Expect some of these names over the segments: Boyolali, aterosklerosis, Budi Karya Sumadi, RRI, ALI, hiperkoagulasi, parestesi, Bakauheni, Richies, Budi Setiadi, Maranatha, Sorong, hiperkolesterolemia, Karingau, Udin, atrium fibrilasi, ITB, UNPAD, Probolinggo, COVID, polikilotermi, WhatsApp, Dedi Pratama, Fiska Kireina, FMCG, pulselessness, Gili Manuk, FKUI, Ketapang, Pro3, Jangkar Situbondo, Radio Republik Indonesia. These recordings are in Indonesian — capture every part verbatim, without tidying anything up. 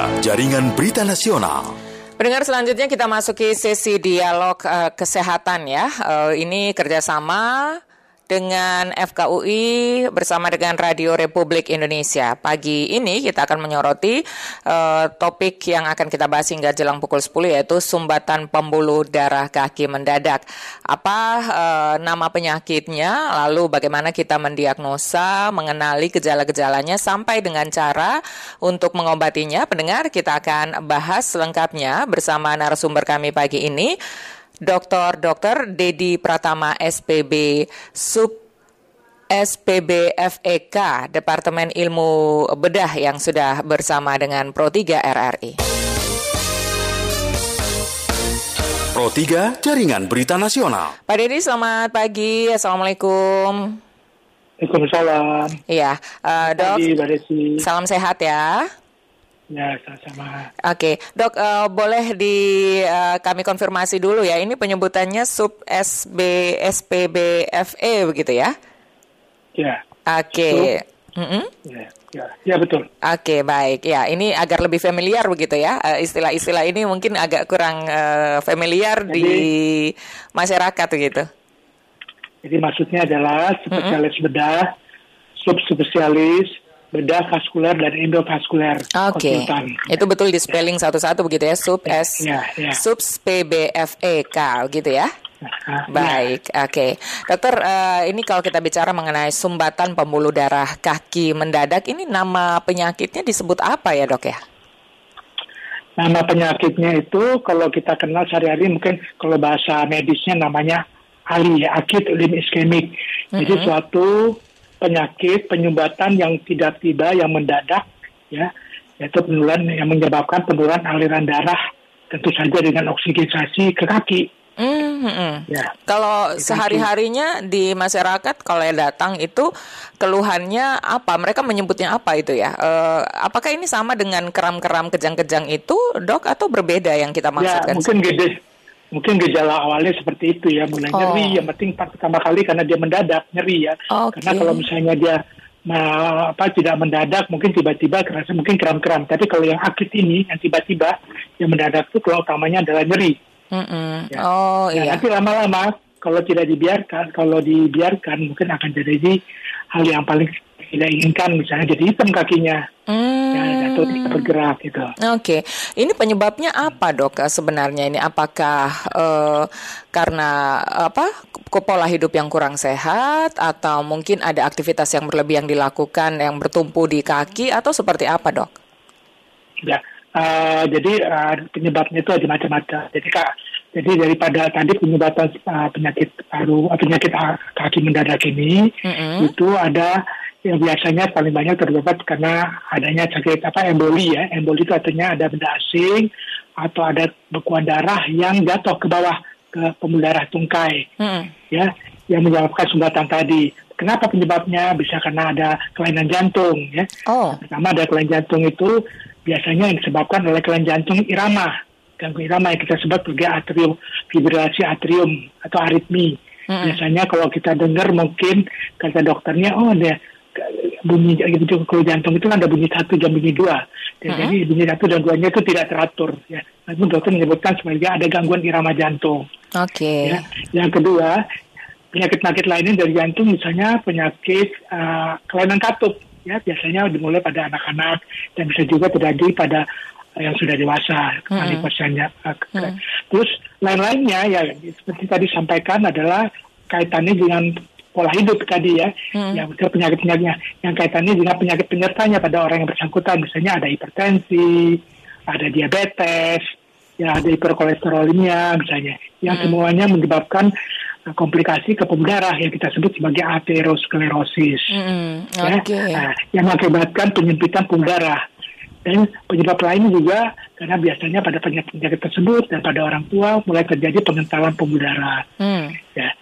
Indonesia, Jaringan Berita Nasional. Pendengar, selanjutnya kita masuki sesi dialog uh, kesehatan ya. Uh, ini kerjasama dengan F K U I bersama dengan Radio Republik Indonesia. Pagi ini kita akan menyoroti uh, topik yang akan kita bahas hingga jelang pukul sepuluh, yaitu sumbatan pembuluh darah kaki mendadak. Apa uh, nama penyakitnya, lalu bagaimana kita mendiagnosa, mengenali gejala-gejalanya sampai dengan cara untuk mengobatinya. Pendengar, kita akan bahas selengkapnya bersama narasumber kami pagi ini, Doktor Doktor Dedi Pratama, S P B Sub S P B F E K, Departemen Ilmu Bedah, yang sudah bersama dengan Pro tiga R R I. Pro tiga Jaringan Berita Nasional. Pak Dedi, selamat pagi. Assalamualaikum. Waalaikumsalam. Iya, uh, Dok. Pagi, salam sehat ya. Ya, sama-sama. Oke, Dok, uh, boleh di uh, kami konfirmasi dulu ya. Ini penyebutannya sub S B S P B F E begitu ya? Ya. Oke. Mm-hmm. Ya, ya, ya betul. Oke, baik. Ya, ini agar lebih familiar begitu ya. Uh, istilah-istilah ini mungkin agak kurang uh, familiar jadi, di masyarakat begitu. Jadi maksudnya adalah spesialis mm-hmm. bedah, subspesialis bedah vaskuler dan endovaskuler. Oke, okay. Itu betul di spelling ya. Satu-satu begitu ya, sub S, ya, ya. Sub P B F E K gitu ya. Nah, baik, ya. Oke, okay. Dokter, uh, ini kalau kita bicara mengenai sumbatan pembuluh darah kaki mendadak, ini nama penyakitnya disebut apa ya, Dok ya? Nama penyakitnya itu kalau kita kenal sehari-hari mungkin kalau bahasa medisnya namanya A L I, acute limb iskemik. Mm-hmm. Jadi suatu penyakit penyumbatan yang tidak tiba, yang mendadak, ya, yaitu penurunan yang menyebabkan penurunan aliran darah, tentu saja dengan oksigenisasi ke kaki. Mm-hmm. Ya. Kalau itu sehari-harinya di masyarakat kalau yang datang itu keluhannya apa? Mereka menyebutnya apa itu ya? E, apakah ini sama dengan keram-keram, kejang-kejang itu, Dok, atau berbeda yang kita maksudkan? Ya, mungkin gede. Mungkin gejala awalnya seperti itu ya, mulai oh. nyeri, yang penting pertama kali karena dia mendadak nyeri ya. Okay. Karena kalau misalnya dia nah, apa tidak mendadak, mungkin tiba-tiba kerasa mungkin kram-kram. Tapi kalau yang akut ini, yang tiba-tiba, yang mendadak itu kalau utamanya adalah nyeri. Mm-hmm. Ya. Oh nah, iya. Nanti lama-lama kalau tidak dibiarkan, kalau dibiarkan mungkin akan jadi hal yang paling tidak inginkan, misalnya jadi hitam kakinya. Mm. Ya, atau tidak bergerak gitu. Oke, okay. Ini penyebabnya apa, Dok? Sebenarnya ini apakah eh, karena apa pola hidup yang kurang sehat, atau mungkin ada aktivitas yang berlebih yang dilakukan yang bertumpu di kaki, atau seperti apa, Dok? Ya, uh, jadi uh, penyebabnya itu ada macam-macam. Jadi kak, jadi daripada tadi penyebatan uh, penyakit paru, uh, penyakit kaki mendadak ini, mm-hmm. itu ada. Ya, biasanya paling banyak terdapat karena adanya sakit apa emboli ya. Emboli itu artinya ada benda asing atau ada bekuan darah yang jatuh ke bawah ke pembuluh darah tungkai, hmm. ya, yang menyebabkan sumbatan tadi. Kenapa penyebabnya? Bisa karena ada kelainan jantung ya. Oh. Pertama ada kelainan jantung itu biasanya yang disebabkan oleh kelainan jantung irama, gangguan irama yang kita sebut sebagai atrium fibrilasi atrium atau aritmi. Hmm. Biasanya kalau kita dengar mungkin kata dokternya, oh dia bunyi kalau jantung itu kan ada bunyi satu dan bunyi dua, dan uh-huh. jadi bunyi satu dan duanya itu tidak teratur ya. Namun dokter menyebutkan sebagai ada gangguan irama jantung. Oke. Okay. Ya. Yang kedua penyakit-penyakit lainnya dari jantung, misalnya penyakit uh, kelainan katup ya, biasanya dimulai pada anak-anak dan bisa juga terjadi pada uh, yang sudah dewasa kali uh-huh. persennya. Uh, uh-huh. Terus lain-lainnya ya seperti tadi sampaikan adalah kaitannya dengan pola hidup tadi ya, hmm. yang penyakit-penyakitnya, yang kaitannya dengan penyakit penyertanya pada orang yang bersangkutan, misalnya ada hipertensi, ada diabetes, ya ada hiperkolesterolemia misalnya, yang hmm. semuanya menyebabkan komplikasi ke pembuluh darah yang kita sebut sebagai aterosklerosis, hmm. ya, okay. nah, yang mengakibatkan penyempitan pembuluh darah. Dan penyebab lain juga karena biasanya pada penyakit tersebut dan pada orang tua mulai terjadi pengentalan pembuluh darah. Hmm. Ya.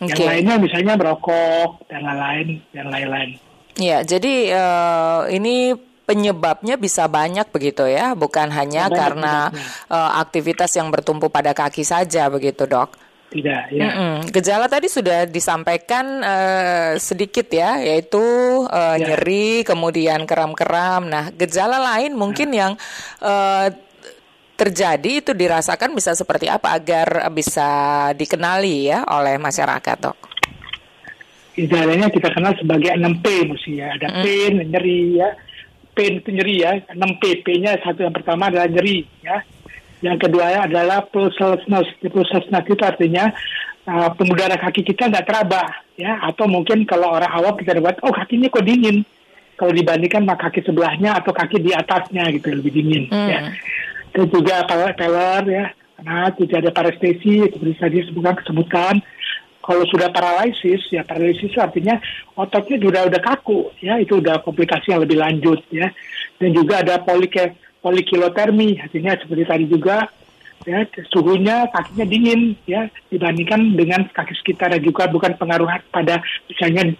Yang okay. lainnya misalnya merokok dan lain-lain dan lain-lain. Ya, jadi uh, ini penyebabnya bisa banyak begitu ya, bukan hanya banyak karena uh, aktivitas yang bertumpu pada kaki saja begitu, Dok. tidak. Ya. Mm-hmm. Gejala tadi sudah disampaikan uh, sedikit ya, yaitu uh, ya. nyeri, kemudian keram-keram. Nah, gejala lain mungkin nah. yang uh, terjadi itu dirasakan bisa seperti apa agar bisa dikenali ya oleh masyarakat, Dok? Gejalanya kita kenal sebagai enam P mesti ya. Ada mm. pain, nyeri ya. Pain itu nyeri ya, enam P, P-nya satu yang pertama adalah nyeri ya. Yang kedua adalah pulselessness. Pulselessness itu artinya uh, pembuluh darah kaki kita nggak teraba ya. Atau mungkin kalau orang awam kita buat, oh kakinya kok dingin. Kalau dibandingkan sama kaki sebelahnya atau kaki di atasnya gitu lebih dingin mm. ya. Dan juga peler ya, nah tidak ada parestesi seperti tadi sebutkan. Kalau sudah paralisis ya, paralisis artinya ototnya sudah udah kaku ya, itu udah komplikasi yang lebih lanjut ya. Dan juga ada polikilotermi, artinya seperti tadi juga ya, suhunya kakinya dingin ya dibandingkan dengan kaki sekitar, dan juga bukan pengaruh pada misalnya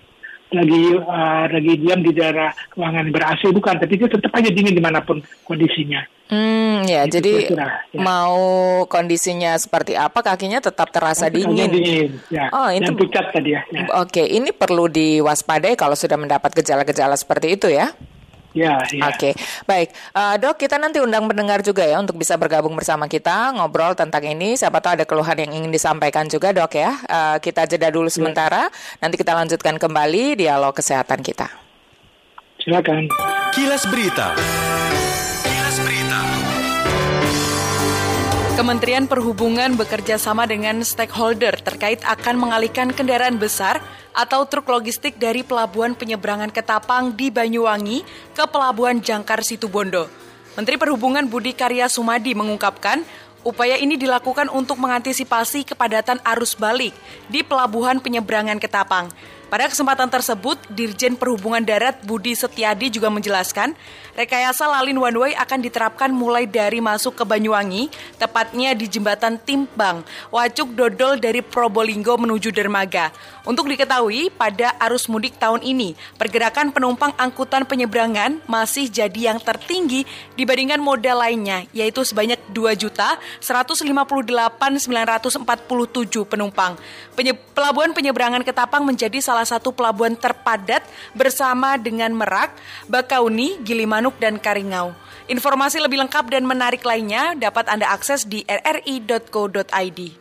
lagi uh, lagi diam di daerah ruangan ber-A C, bukan, tapi dia tetap aja dingin dimanapun kondisinya. Hmm, ya, gitu, jadi kira-kira, ya. Mau kondisinya seperti apa, kakinya tetap terasa dingin. dingin ya. Oh, itu pucat tadi ya. ya. Oke, ini perlu diwaspadai kalau sudah mendapat gejala-gejala seperti itu ya. Ya, ya. Oke, baik, uh, Dok, kita nanti undang pendengar juga ya untuk bisa bergabung bersama kita ngobrol tentang ini. Siapa tahu ada keluhan yang ingin disampaikan juga, Dok ya. Uh, kita jeda dulu sementara, ya. Nanti kita lanjutkan kembali dialog kesehatan kita. Silakan. Kilas Berita. Kilas Berita. Kementerian Perhubungan bekerja sama dengan stakeholder terkait akan mengalihkan kendaraan besar atau truk logistik dari pelabuhan penyeberangan Ketapang di Banyuwangi ke pelabuhan Jangkar Situbondo. Menteri Perhubungan Budi Karya Sumadi mengungkapkan, upaya ini dilakukan untuk mengantisipasi kepadatan arus balik di pelabuhan penyeberangan Ketapang. Pada kesempatan tersebut, Dirjen Perhubungan Darat Budi Setiadi juga menjelaskan, rekayasa lalin one way akan diterapkan mulai dari masuk ke Banyuwangi, tepatnya di jembatan Timpang, Wacuk Dodol dari Probolinggo menuju dermaga. Untuk diketahui, pada arus mudik tahun ini, pergerakan penumpang angkutan penyeberangan masih jadi yang tertinggi dibandingkan moda lainnya, yaitu sebanyak dua juta seratus lima puluh delapan ribu sembilan ratus empat puluh tujuh penumpang. Penye- pelabuhan penyeberangan Ketapang menjadi salah Salah satu pelabuhan terpadat bersama dengan Merak, Bakauheni, Gili Manuk, dan Karingau. Informasi lebih lengkap dan menarik lainnya dapat Anda akses di r r i dot co dot i d.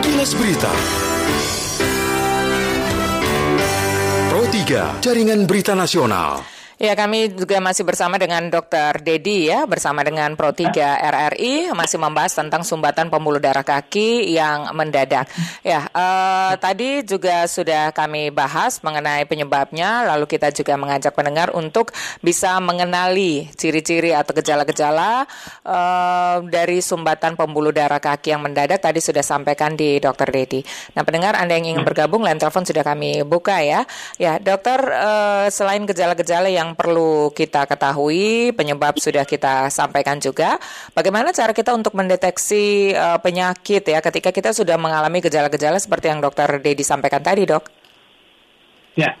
Kilas Berita. Pro tiga, Jaringan Berita Nasional. Ya, kami juga masih bersama dengan Dokter Dedi ya, bersama dengan Pro tiga R R I, masih membahas tentang sumbatan pembuluh darah kaki yang mendadak. Ya, eh, tadi juga sudah kami bahas mengenai penyebabnya, lalu kita juga mengajak pendengar untuk bisa mengenali ciri-ciri atau gejala-gejala eh, dari sumbatan pembuluh darah kaki yang mendadak, tadi sudah sampaikan di Dokter Dedi. Nah, pendengar Anda yang ingin bergabung, line telepon sudah kami buka ya. Ya, dokter, eh, selain gejala-gejala yang perlu kita ketahui, penyebab sudah kita sampaikan juga. Bagaimana cara kita untuk mendeteksi uh, penyakit ya ketika kita sudah mengalami gejala-gejala seperti yang Dokter Dedi sampaikan tadi, Dok? Ya,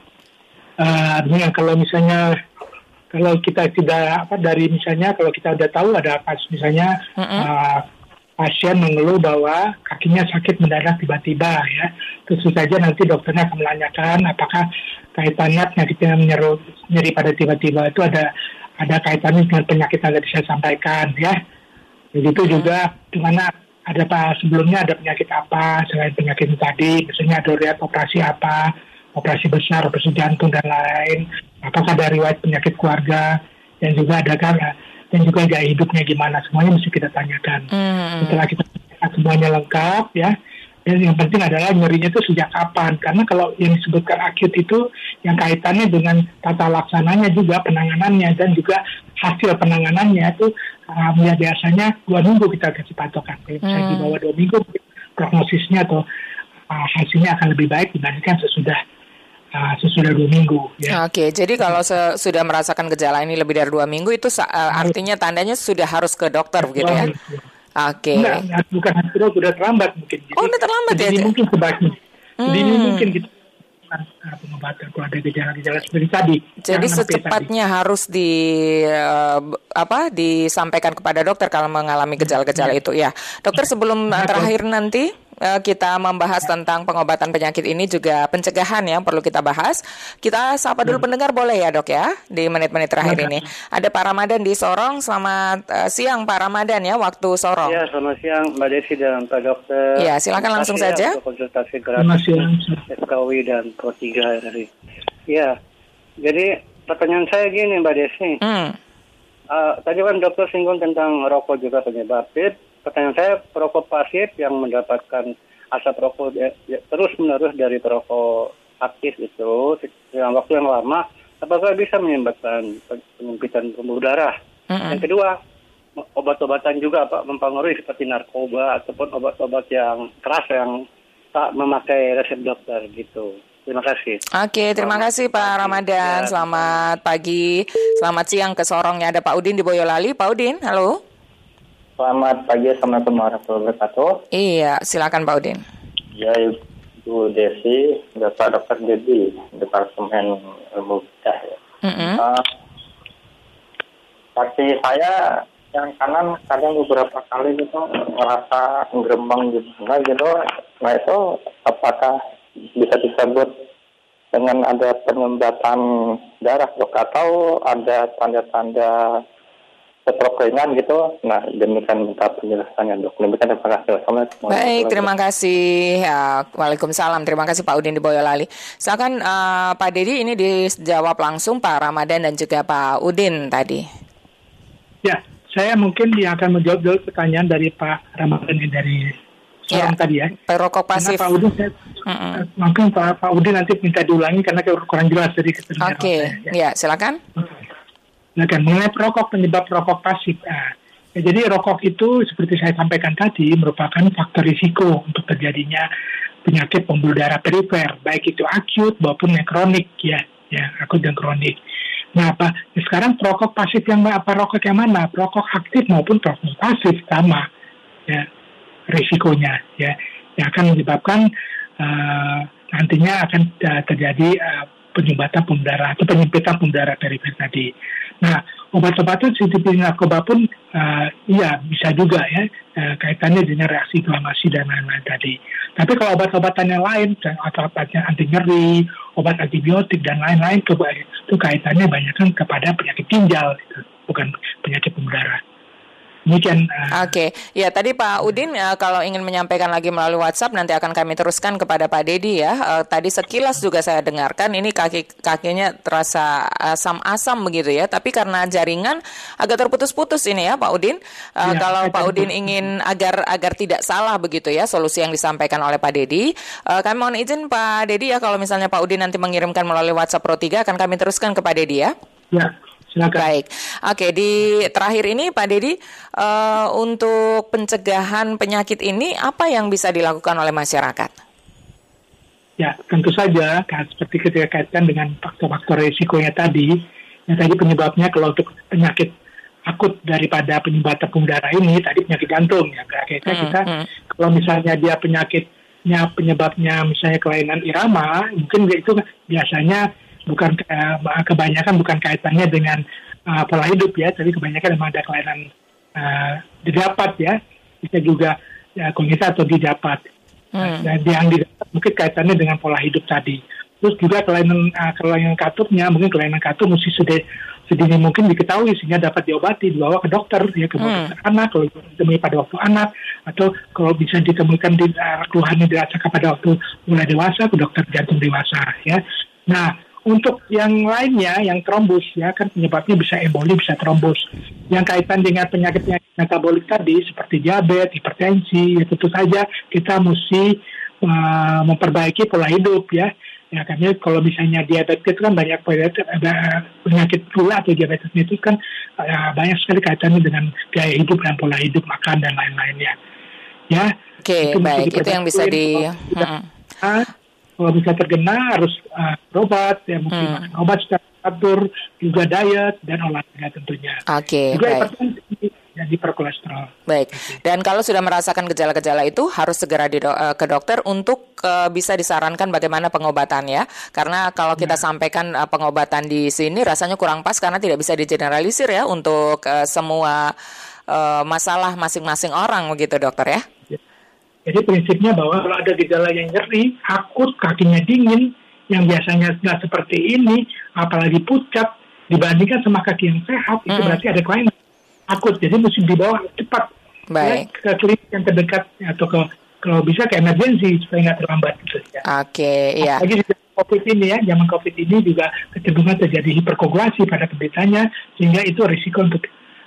artinya uh, kalau misalnya kalau kita tidak apa dari misalnya kalau kita sudah tahu ada apa misalnya uh, pasien mengeluh bahwa kakinya sakit mendadak tiba-tiba ya, terus saja nanti dokternya akan menanyakan apakah kaitannya penyakitnya menyeru, nyeri pada tiba-tiba itu ada ada kaitannya dengan penyakit yang tadi saya sampaikan ya. Begitu juga gimana ada apa sebelumnya ada penyakit apa selain penyakit tadi, misalnya ada riwayat operasi apa, operasi besar, operasi jantung dan lain-lain, apakah ada riwayat penyakit keluarga, dan juga ada kan dan juga gaya hidupnya gimana, semuanya mesti kita tanyakan. Hmm. Setelah kita semuanya lengkap ya. Dan yang penting adalah nyerinya itu sejak kapan, karena kalau yang disebutkan akut itu yang kaitannya dengan tata laksananya juga penanganannya dan juga hasil penanganannya itu um, ya biasanya dua minggu kita kasih patokan. Jadi hmm. di bawah dua minggu prognosisnya atau uh, hasilnya akan lebih baik dibandingkan sesudah Uh, sesudah dua minggu. Ya. Oke, okay, jadi kalau se- sudah merasakan gejala ini lebih dari dua minggu itu sa- artinya tandanya sudah harus ke dokter begitu ya? Oke. Okay. Nah, bukan sudah sudah terlambat mungkin. Jadi, oh, sudah terlambat jadi ya? Ini mungkin sebaiknya. Hmm. Jadi ini mungkin gitu. melakukan uh, pengobatan kalau ada gejala-gejala seperti tadi. Jadi secepatnya tadi harus di uh, apa disampaikan kepada dokter kalau mengalami gejala-gejala hmm. itu ya. Dokter ya, sebelum ya, terakhir ya. nanti uh, kita membahas ya. tentang pengobatan penyakit ini juga pencegahan yang perlu kita bahas. Kita sapa dulu hmm. pendengar boleh ya dok ya di menit-menit terakhir ya, ini. Ya. Ada Pak Ramadhan di Sorong. Selamat uh, siang Pak Ramadhan ya waktu Sorong. Ya selamat siang Mbak Desi dan Pak Dokter. Ya silakan langsung saja. Konsultasi gratis F K U I dan Pro tiga R R I. Ya, jadi pertanyaan saya gini Mbak Desi. Hmm. Uh, tadi kan dokter singgung tentang rokok juga penyebabnya. Pertanyaan saya, perokok pasif yang mendapatkan asap rokok ya, terus menerus dari perokok aktif itu dalam waktu yang lama, apakah bisa menyebabkan penyempitan pembuluh darah? Hmm. Yang kedua, obat-obatan juga Pak mempengaruhi seperti narkoba ataupun obat-obat yang keras yang tak memakai resep dokter gitu. Terima kasih. Oke, terima kasih Pak Ramadhan. Selamat pagi, selamat siang ke Sorongnya ada Pak Udin di Boyolali. Pak Udin, halo. Selamat pagi, assalamualaikum warahmatullahi wabarakatuh. Iya, silakan Pak Udin. Ya, Ibu Desi, Bapak Dokter Dedi, Departemen Ilmu Bedah. Ya. Mm-hmm. Uh, kaki saya yang kanan kadang beberapa kali gitu merasa ngerembang gitu, nah gitu, nah itu apakah bisa disebut dengan ada penyumbatan darah dok atau ada tanda-tanda stroke ringan gitu? Nah demikian minta penjelasannya dok, demikian terima kasih. Baik, terima kasih. Ya, waalaikumsalam, terima kasih Pak Udin di Boyolali. Silakan uh, Pak Dedi ini dijawab langsung Pak Ramadhan dan juga Pak Udin tadi. Ya. Saya mungkin yang akan menjawab dulu pertanyaan dari Pak Ramadhan dari Sorong ya, tadi ya. Perokok pasif. Karena Pak Udin, saya, mm-hmm. mungkin Pak, Pak Udin nanti minta diulangi karena kurang jelas dari keterangan. Oke, okay. ya. ya silakan. Silakan. Mengenai perokok, penyebab perokok pasif. Ya, jadi rokok itu seperti saya sampaikan tadi merupakan faktor risiko untuk terjadinya penyakit pembuluh darah perifer, baik itu akut maupun yang kronik ya, ya akut dan kronik. Nah, apa? Sekarang perokok pasif yang apa rokok yang mana? Perokok aktif maupun perokok pasif sama, ya risikonya, ya, yang akan menyebabkan uh, nantinya akan uh, terjadi uh, penyumbatan pembuluh darah atau penyempitan pembuluh darah perifer tadi. Nah, obat-obatan seperti narkoba pun, uh, iya bisa juga ya uh, kaitannya dengan reaksi inflamasi dan lain-lain tadi. Tapi kalau obat-obatan yang lain, atau obatnya anti nyeri, obat antibiotik dan lain-lain itu, itu kaitannya banyak kan kepada penyakit ginjal, gitu, bukan penyakit pembuluh darah. Demikian. Uh, Oke, okay. ya tadi Pak Udin uh, kalau ingin menyampaikan lagi melalui WhatsApp nanti akan kami teruskan kepada Pak Dedi ya. Uh, tadi sekilas juga saya dengarkan ini kaki kakinya terasa asam-asam begitu ya. Tapi karena jaringan agak terputus-putus ini ya Pak Udin. Uh, ya, kalau Pak Udin ingin agar agar tidak salah begitu ya solusi yang disampaikan oleh Pak Dedi. Uh, kami mohon izin Pak Dedi ya kalau misalnya Pak Udin nanti mengirimkan melalui WhatsApp Pro tiga akan kami teruskan ke Pak Dedi ya. Ya. Silakan. Baik, oke di terakhir ini Pak Dedi uh, untuk pencegahan penyakit ini apa yang bisa dilakukan oleh masyarakat? Ya tentu saja seperti ketika kaitkan dengan faktor-faktor risikonya tadi, yang tadi penyebabnya kalau untuk penyakit akut daripada penyumbatan pembuluh darah ini tadi penyakit jantung ya kira-kira hmm, kita hmm. kalau misalnya dia penyakitnya penyebabnya misalnya kelainan irama mungkin itu biasanya bukan kebanyakan bukan kaitannya dengan uh, pola hidup ya, tapi kebanyakan memang ada kelainan uh, didapat ya, bisa juga ya, kognitif atau didapat. Hmm. Nah, yang didapat mungkin kaitannya dengan pola hidup tadi. Terus juga kelainan uh, kelainan katupnya, mungkin kelainan katup mesti sudah sedini mungkin diketahui sehingga dapat diobati, dibawa ke dokter ya, ke dokter hmm. anak kalau ditemui pada waktu anak atau kalau bisa ditemukan di, uh, keluhannya dirasakan pada waktu mulai dewasa ke dokter jantung dewasa ya. Nah, untuk yang lainnya, yang trombus ya kan penyebabnya bisa emboli, bisa trombus. Yang kaitan dengan penyakit-penyakit metabolik tadi seperti diabetes, hipertensi, ya tentu saja kita mesti uh, memperbaiki pola hidup ya. Ya karena kalau misalnya diabetes itu kan banyak penyakit gula atau diabetes itu kan uh, banyak sekali kaitannya dengan gaya hidup dan pola hidup, makan dan lain-lainnya. Ya. Oke, okay, baik itu yang bisa di. Kalau bisa terkena harus uh, berobat, ya mungkin hmm. makan obat secara teratur, juga diet dan olahraga tentunya. Oke. Okay, juga baik. Hipertensi, dan hiperkolesterol. Baik. Dan kalau sudah merasakan gejala-gejala itu harus segera di, uh, ke dokter untuk uh, bisa disarankan bagaimana pengobatannya. Karena kalau kita ya. sampaikan uh, pengobatan di sini rasanya kurang pas karena tidak bisa digeneralisir ya untuk uh, semua uh, masalah masing-masing orang begitu dokter ya. Jadi prinsipnya bahwa kalau ada gejala yang nyeri, akut, kakinya dingin, yang biasanya nggak seperti ini, apalagi pucat, dibandingkan sama kaki yang sehat, itu mm. berarti ada kelainan akut. Jadi mesti dibawa cepat ya, ke klinik yang terdekat atau ke, kalau bisa ke emergensi supaya nggak terlambat. Gitu, ya. Oke, iya. Apalagi di COVID ini ya, zaman COVID ini juga kecenderungan terjadi hiperkoagulasi pada penderitanya, sehingga itu risiko untuk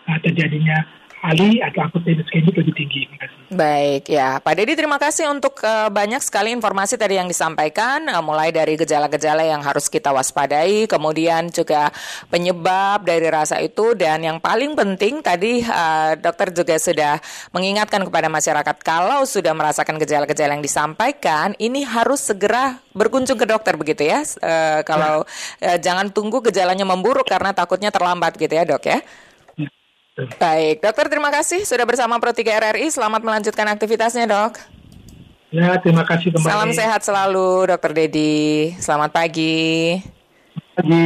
uh, terjadinya Ali atau akut limb iskemik lebih tinggi. Baik, ya Pak Dedi terima kasih untuk uh, banyak sekali informasi tadi yang disampaikan, uh, mulai dari gejala-gejala yang harus kita waspadai, kemudian juga penyebab dari rasa itu, dan yang paling penting tadi uh, dokter juga sudah mengingatkan kepada masyarakat kalau sudah merasakan gejala-gejala yang disampaikan, ini harus segera berkunjung ke dokter begitu ya, uh, kalau uh, jangan tunggu gejalanya memburuk karena takutnya terlambat gitu ya dok ya. Baik, dokter terima kasih sudah bersama Pro tiga R R I. Selamat melanjutkan aktivitasnya, dok. Ya, terima kasih kembali. Salam sehat selalu, dokter Dedi. Selamat pagi. Pagi.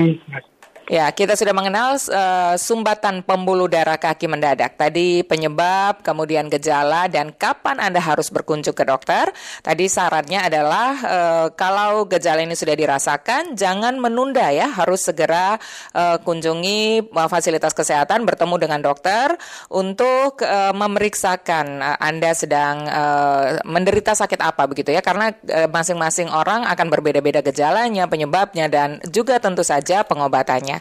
Ya, kita sudah mengenal uh, sumbatan pembuluh darah kaki mendadak. Tadi penyebab, kemudian gejala, dan kapan Anda harus berkunjung ke dokter. Tadi syaratnya adalah uh, kalau gejala ini sudah dirasakan, jangan menunda ya, harus segera uh, kunjungi uh, fasilitas kesehatan, bertemu dengan dokter untuk uh, memeriksakan uh, Anda sedang uh, menderita sakit apa begitu ya. Karena uh, masing-masing orang akan berbeda-beda gejalanya, penyebabnya, dan juga tentu saja pengobatannya.